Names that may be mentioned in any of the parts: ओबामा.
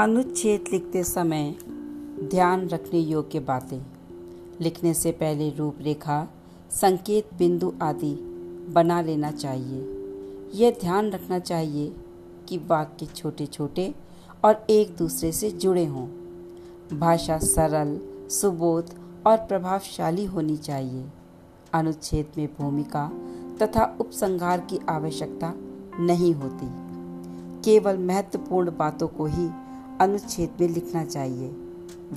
अनुच्छेद लिखते समय ध्यान रखने योग्य बातें। लिखने से पहले रूपरेखा, संकेत बिंदु आदि बना लेना चाहिए। यह ध्यान रखना चाहिए कि वाक्य छोटे छोटे और एक दूसरे से जुड़े हों। भाषा सरल, सुबोध और प्रभावशाली होनी चाहिए। अनुच्छेद में भूमिका तथा उपसंहार की आवश्यकता नहीं होती। केवल महत्वपूर्ण बातों को ही अनुच्छेद में लिखना चाहिए।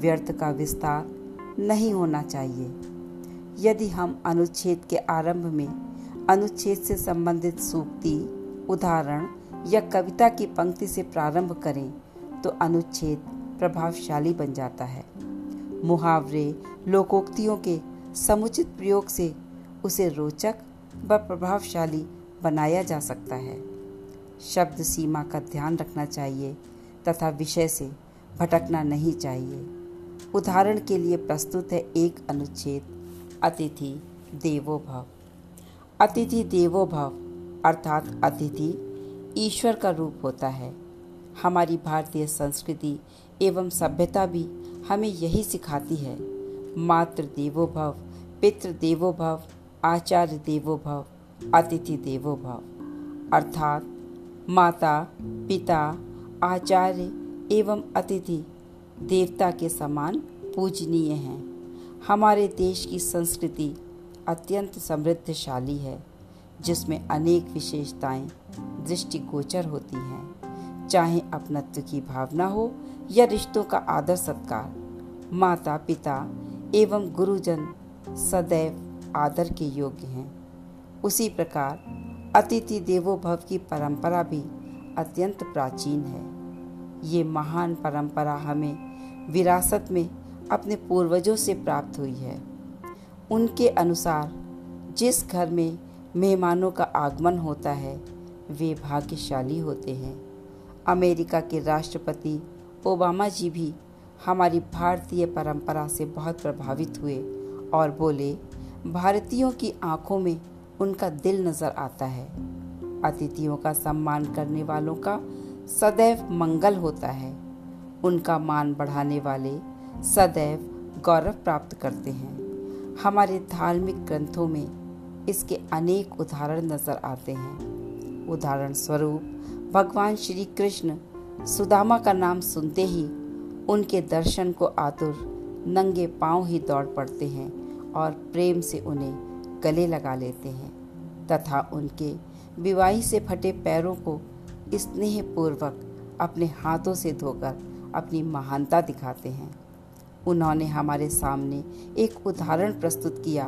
व्यर्थ का विस्तार नहीं होना चाहिए। यदि हम अनुच्छेद के आरंभ में अनुच्छेद से संबंधित सूक्ति, उदाहरण या कविता की पंक्ति से प्रारंभ करें तो अनुच्छेद प्रभावशाली बन जाता है। मुहावरे, लोकोक्तियों के समुचित प्रयोग से उसे रोचक व प्रभावशाली बनाया जा सकता है। शब्द सीमा का ध्यान रखना चाहिए तथा विषय से भटकना नहीं चाहिए। उदाहरण के लिए प्रस्तुत है एक अनुच्छेद, अतिथि देवो भव। अतिथि देवो भव अर्थात अतिथि ईश्वर का रूप होता है। हमारी भारतीय संस्कृति एवं सभ्यता भी हमें यही सिखाती है। मातृ देवो भव, पितृ देवो भव, आचार्य देवो भव, अतिथि देवो भव अर्थात माता, पिता, आचार्य एवं अतिथि देवता के समान पूजनीय हैं। हमारे देश की संस्कृति अत्यंत समृद्धशाली है, जिसमें अनेक विशेषताएं दृष्टिगोचर होती हैं। चाहे अपनत्व की भावना हो या रिश्तों का आदर सत्कार, माता पिता एवं गुरुजन सदैव आदर के योग्य हैं। उसी प्रकार अतिथि देवो भव की परंपरा भी अत्यंत प्राचीन है। ये महान परंपरा हमें विरासत में अपने पूर्वजों से प्राप्त हुई है। उनके अनुसार जिस घर में मेहमानों का आगमन होता है वे भाग्यशाली होते हैं। अमेरिका के राष्ट्रपति ओबामा जी भी हमारी भारतीय परंपरा से बहुत प्रभावित हुए और बोले, भारतीयों की आंखों में उनका दिल नज़र आता है। अतिथियों का सम्मान करने वालों का सदैव मंगल होता है। उनका मान बढ़ाने वाले सदैव गौरव प्राप्त करते हैं। हमारे धार्मिक ग्रंथों में इसके अनेक उदाहरण नजर आते हैं। उदाहरण स्वरूप भगवान श्री कृष्ण सुदामा का नाम सुनते ही उनके दर्शन को आतुर नंगे पांव ही दौड़ पड़ते हैं और प्रेम से उन्हें गले लगा लेते हैं तथा उनके विवाही से फटे पैरों को स्नेहपूर्वक अपने हाथों से धोकर अपनी महानता दिखाते हैं। उन्होंने हमारे सामने एक उदाहरण प्रस्तुत किया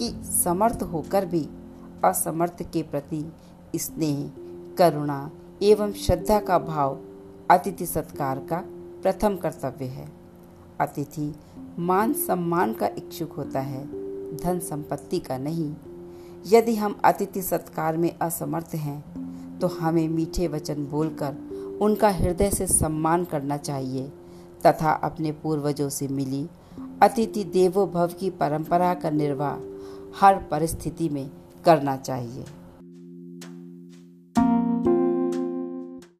कि समर्थ होकर भी असमर्थ के प्रति स्नेह, करुणा एवं श्रद्धा का भाव अतिथि सत्कार का प्रथम कर्तव्य है। अतिथि मान सम्मान का इच्छुक होता है, धन संपत्ति का नहीं। यदि हम अतिथि सत्कार में असमर्थ हैं तो हमें मीठे वचन बोलकर उनका हृदय से सम्मान करना चाहिए तथा अपने पूर्वजों से मिली अतिथि देवो भव की परंपरा का निर्वाह हर परिस्थिति में करना चाहिए।